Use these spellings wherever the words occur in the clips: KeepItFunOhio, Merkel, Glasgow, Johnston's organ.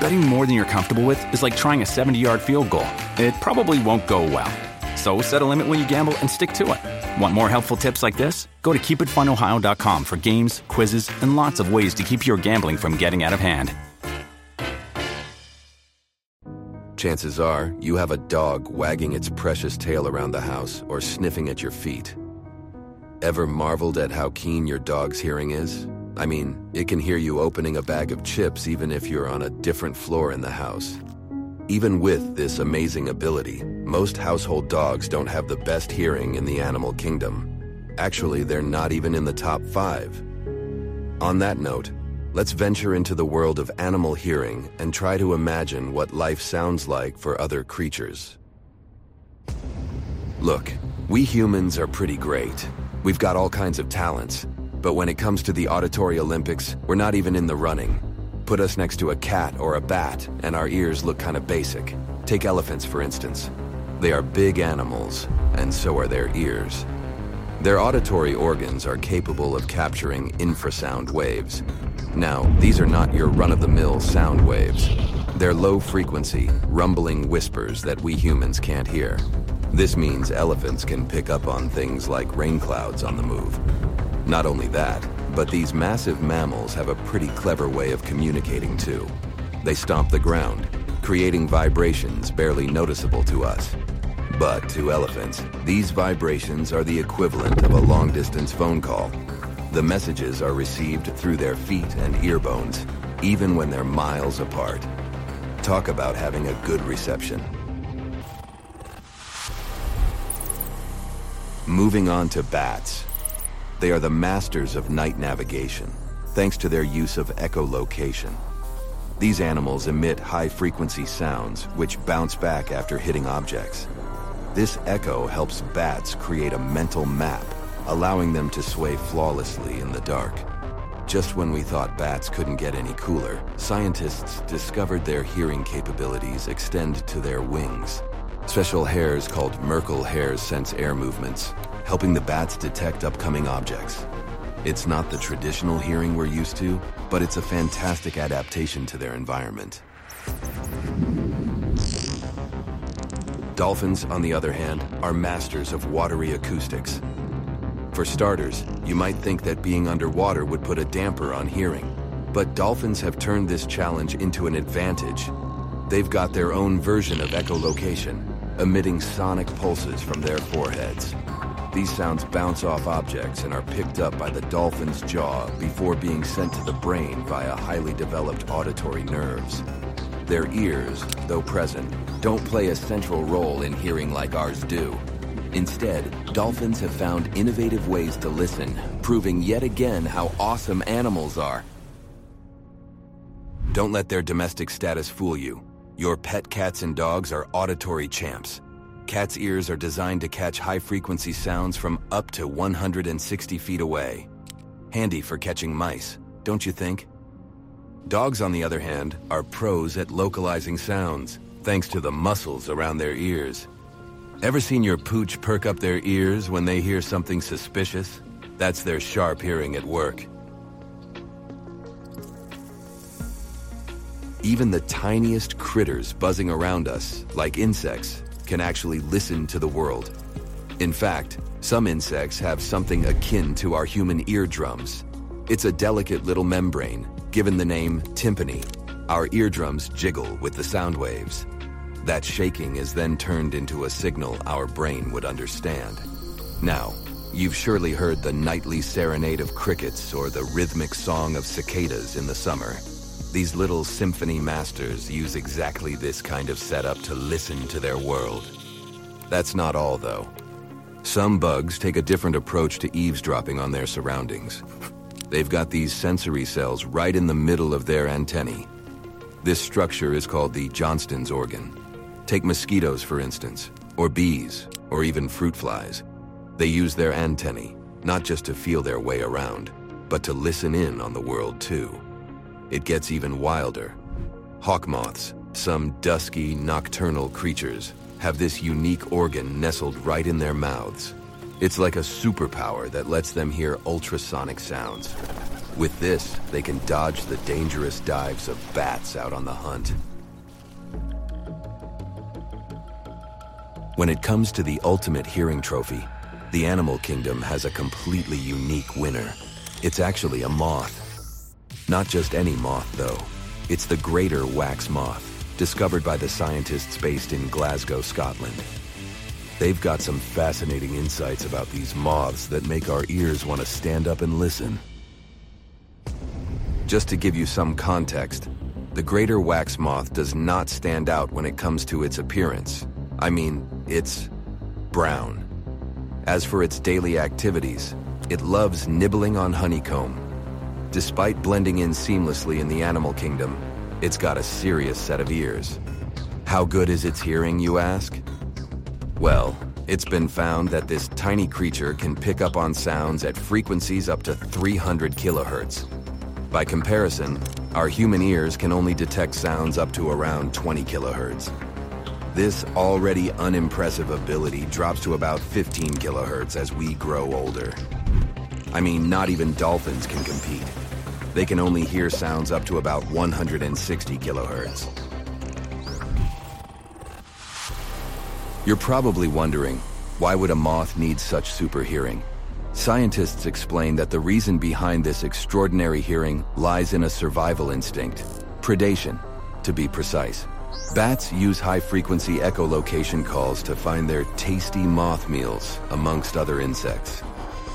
Betting more than you're comfortable with is like trying a 70-yard field goal. It probably won't go well. So set a limit when you gamble and stick to it. Want more helpful tips like this? Go to KeepItFunOhio.com for games, quizzes, and lots of ways to keep your gambling from getting out of hand. Chances are, you have a dog wagging its precious tail around the house or sniffing at your feet. Ever marveled at how keen your dog's hearing is? I mean, it can hear you opening a bag of chips even if you're on a different floor in the house. Even with this amazing ability, most household dogs don't have the best hearing in the animal kingdom. Actually, they're not even in the top 5. On that note, let's venture into the world of animal hearing and try to imagine what life sounds like for other creatures. Look, we humans are pretty great. We've got all kinds of talents, but when it comes to the auditory Olympics, we're not even in the running. Put us next to a cat or a bat, and our ears look kind of basic. Take elephants, for instance. They are big animals, and so are their ears. Their auditory organs are capable of capturing infrasound waves. Now, these are not your run-of-the-mill sound waves. They're low-frequency, rumbling whispers that we humans can't hear. This means elephants can pick up on things like rain clouds on the move. Not only that, but these massive mammals have a pretty clever way of communicating too. They stomp the ground, creating vibrations barely noticeable to us. But to elephants, these vibrations are the equivalent of a long-distance phone call. The messages are received through their feet and ear bones, even when they're miles apart. Talk about having a good reception. Moving on to bats. They are the masters of night navigation, thanks to their use of echolocation. These animals emit high-frequency sounds, which bounce back after hitting objects. This echo helps bats create a mental map, allowing them to sway flawlessly in the dark. Just when we thought bats couldn't get any cooler, scientists discovered their hearing capabilities extend to their wings. Special hairs called Merkel hairs sense air movements, helping the bats detect upcoming objects. It's not the traditional hearing we're used to, but it's a fantastic adaptation to their environment. Dolphins, on the other hand, are masters of watery acoustics. For starters, you might think that being underwater would put a damper on hearing, but dolphins have turned this challenge into an advantage. They've got their own version of echolocation, emitting sonic pulses from their foreheads. These sounds bounce off objects and are picked up by the dolphin's jaw before being sent to the brain via highly developed auditory nerves. Their ears, though present, don't play a central role in hearing like ours do. Instead, dolphins have found innovative ways to listen, proving yet again how awesome animals are. Don't let their domestic status fool you. Your pet cats and dogs are auditory champs. Cats' ears are designed to catch high-frequency sounds from up to 160 feet away. Handy for catching mice, don't you think? Dogs, on the other hand, are pros at localizing sounds, thanks to the muscles around their ears. Ever seen your pooch perk up their ears when they hear something suspicious? That's their sharp hearing at work. Even the tiniest critters buzzing around us, like insects, can actually listen to the world. In fact, some insects have something akin to our human eardrums. It's a delicate little membrane, given the name tympani. Our eardrums jiggle with the sound waves. That shaking is then turned into a signal our brain would understand. Now, you've surely heard the nightly serenade of crickets or the rhythmic song of cicadas in the summer. These little symphony masters use exactly this kind of setup to listen to their world. That's not all, though. Some bugs take a different approach to eavesdropping on their surroundings. They've got these sensory cells right in the middle of their antennae. This structure is called the Johnston's organ. Take mosquitoes, for instance, or bees, or even fruit flies. They use their antennae, not just to feel their way around, but to listen in on the world too. It gets even wilder. Hawk moths, some dusky, nocturnal creatures, have this unique organ nestled right in their mouths. It's like a superpower that lets them hear ultrasonic sounds. With this, they can dodge the dangerous dives of bats out on the hunt. When it comes to the ultimate hearing trophy, the animal kingdom has a completely unique winner. It's actually a moth. Not just any moth, though. It's the greater wax moth, discovered by the scientists based in Glasgow, Scotland. They've got some fascinating insights about these moths that make our ears want to stand up and listen. Just to give you some context, the greater wax moth does not stand out when it comes to its appearance. I mean, it's brown. As for its daily activities, it loves nibbling on honeycomb. Despite blending in seamlessly in the animal kingdom, it's got a serious set of ears. How good is its hearing, you ask? Well, it's been found that this tiny creature can pick up on sounds at frequencies up to 300 kilohertz. By comparison, our human ears can only detect sounds up to around 20 kilohertz. This already unimpressive ability drops to about 15 kilohertz as we grow older. I mean, not even dolphins can compete. They can only hear sounds up to about 160 kilohertz. You're probably wondering, why would a moth need such super hearing? Scientists explain that the reason behind this extraordinary hearing lies in a survival instinct, predation, to be precise. Bats use high-frequency echolocation calls to find their tasty moth meals, amongst other insects.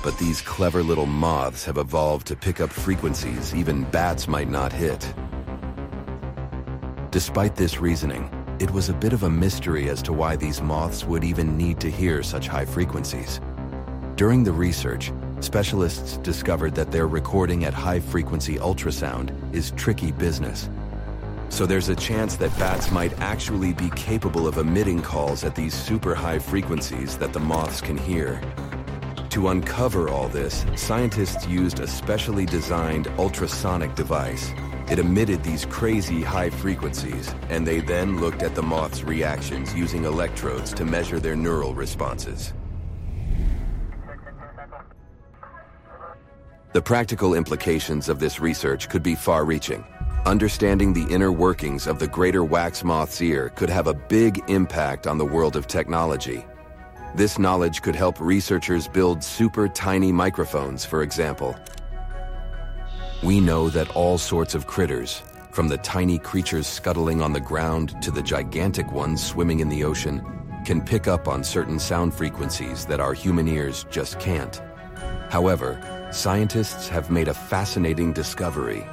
But these clever little moths have evolved to pick up frequencies even bats might not hit. Despite this reasoning, it was a bit of a mystery as to why these moths would even need to hear such high frequencies. During the research, specialists discovered that their recording at high-frequency ultrasound is tricky business. So there's a chance that bats might actually be capable of emitting calls at these super high frequencies that the moths can hear. To uncover all this, scientists used a specially designed ultrasonic device. It emitted these crazy high frequencies, and they then looked at the moth's reactions using electrodes to measure their neural responses. The practical implications of this research could be far-reaching. Understanding the inner workings of the greater wax moth's ear could have a big impact on the world of technology. This knowledge could help researchers build super tiny microphones, for example. We know that all sorts of critters, from the tiny creatures scuttling on the ground to the gigantic ones swimming in the ocean, can pick up on certain sound frequencies that our human ears just can't. However, scientists have made a fascinating discovery.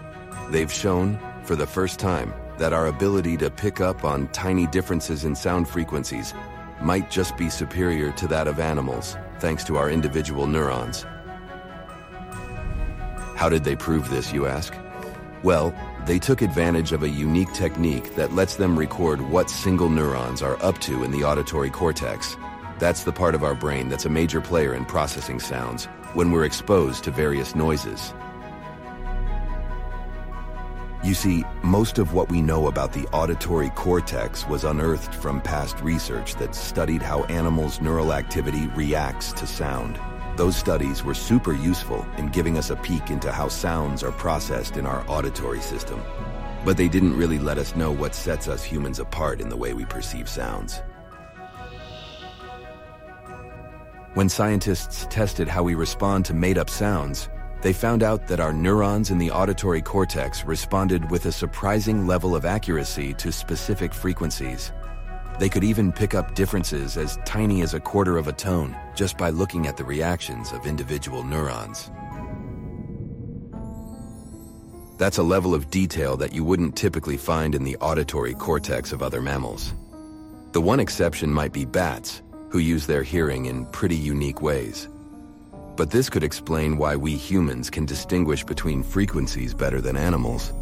They've shown, for the first time, that our ability to pick up on tiny differences in sound frequencies might just be superior to that of animals, thanks to our individual neurons. How did they prove this, you ask? Well, they took advantage of a unique technique that lets them record what single neurons are up to in the auditory cortex. That's the part of our brain that's a major player in processing sounds when we're exposed to various noises. You see, most of what we know about the auditory cortex was unearthed from past research that studied how animals' neural activity reacts to sound. Those studies were super useful in giving us a peek into how sounds are processed in our auditory system. But they didn't really let us know what sets us humans apart in the way we perceive sounds. When scientists tested how we respond to made-up sounds, they found out that our neurons in the auditory cortex responded with a surprising level of accuracy to specific frequencies. They could even pick up differences as tiny as a quarter of a tone just by looking at the reactions of individual neurons. That's a level of detail that you wouldn't typically find in the auditory cortex of other mammals. The one exception might be bats, who use their hearing in pretty unique ways. But this could explain why we humans can distinguish between frequencies better than animals.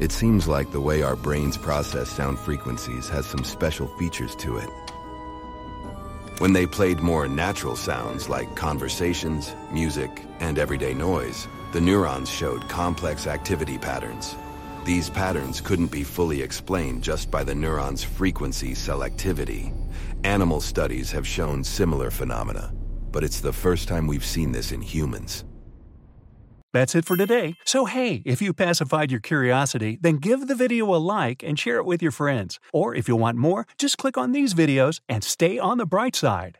It seems like the way our brains process sound frequencies has some special features to it. When they played more natural sounds like conversations, music, and everyday noise, the neurons showed complex activity patterns. These patterns couldn't be fully explained just by the neuron's frequency selectivity. Animal studies have shown similar phenomena, but it's the first time we've seen this in humans. That's it for today. So hey, if you pacified your curiosity, then give the video a like and share it with your friends. Or if you want more, just click on these videos and stay on the bright side.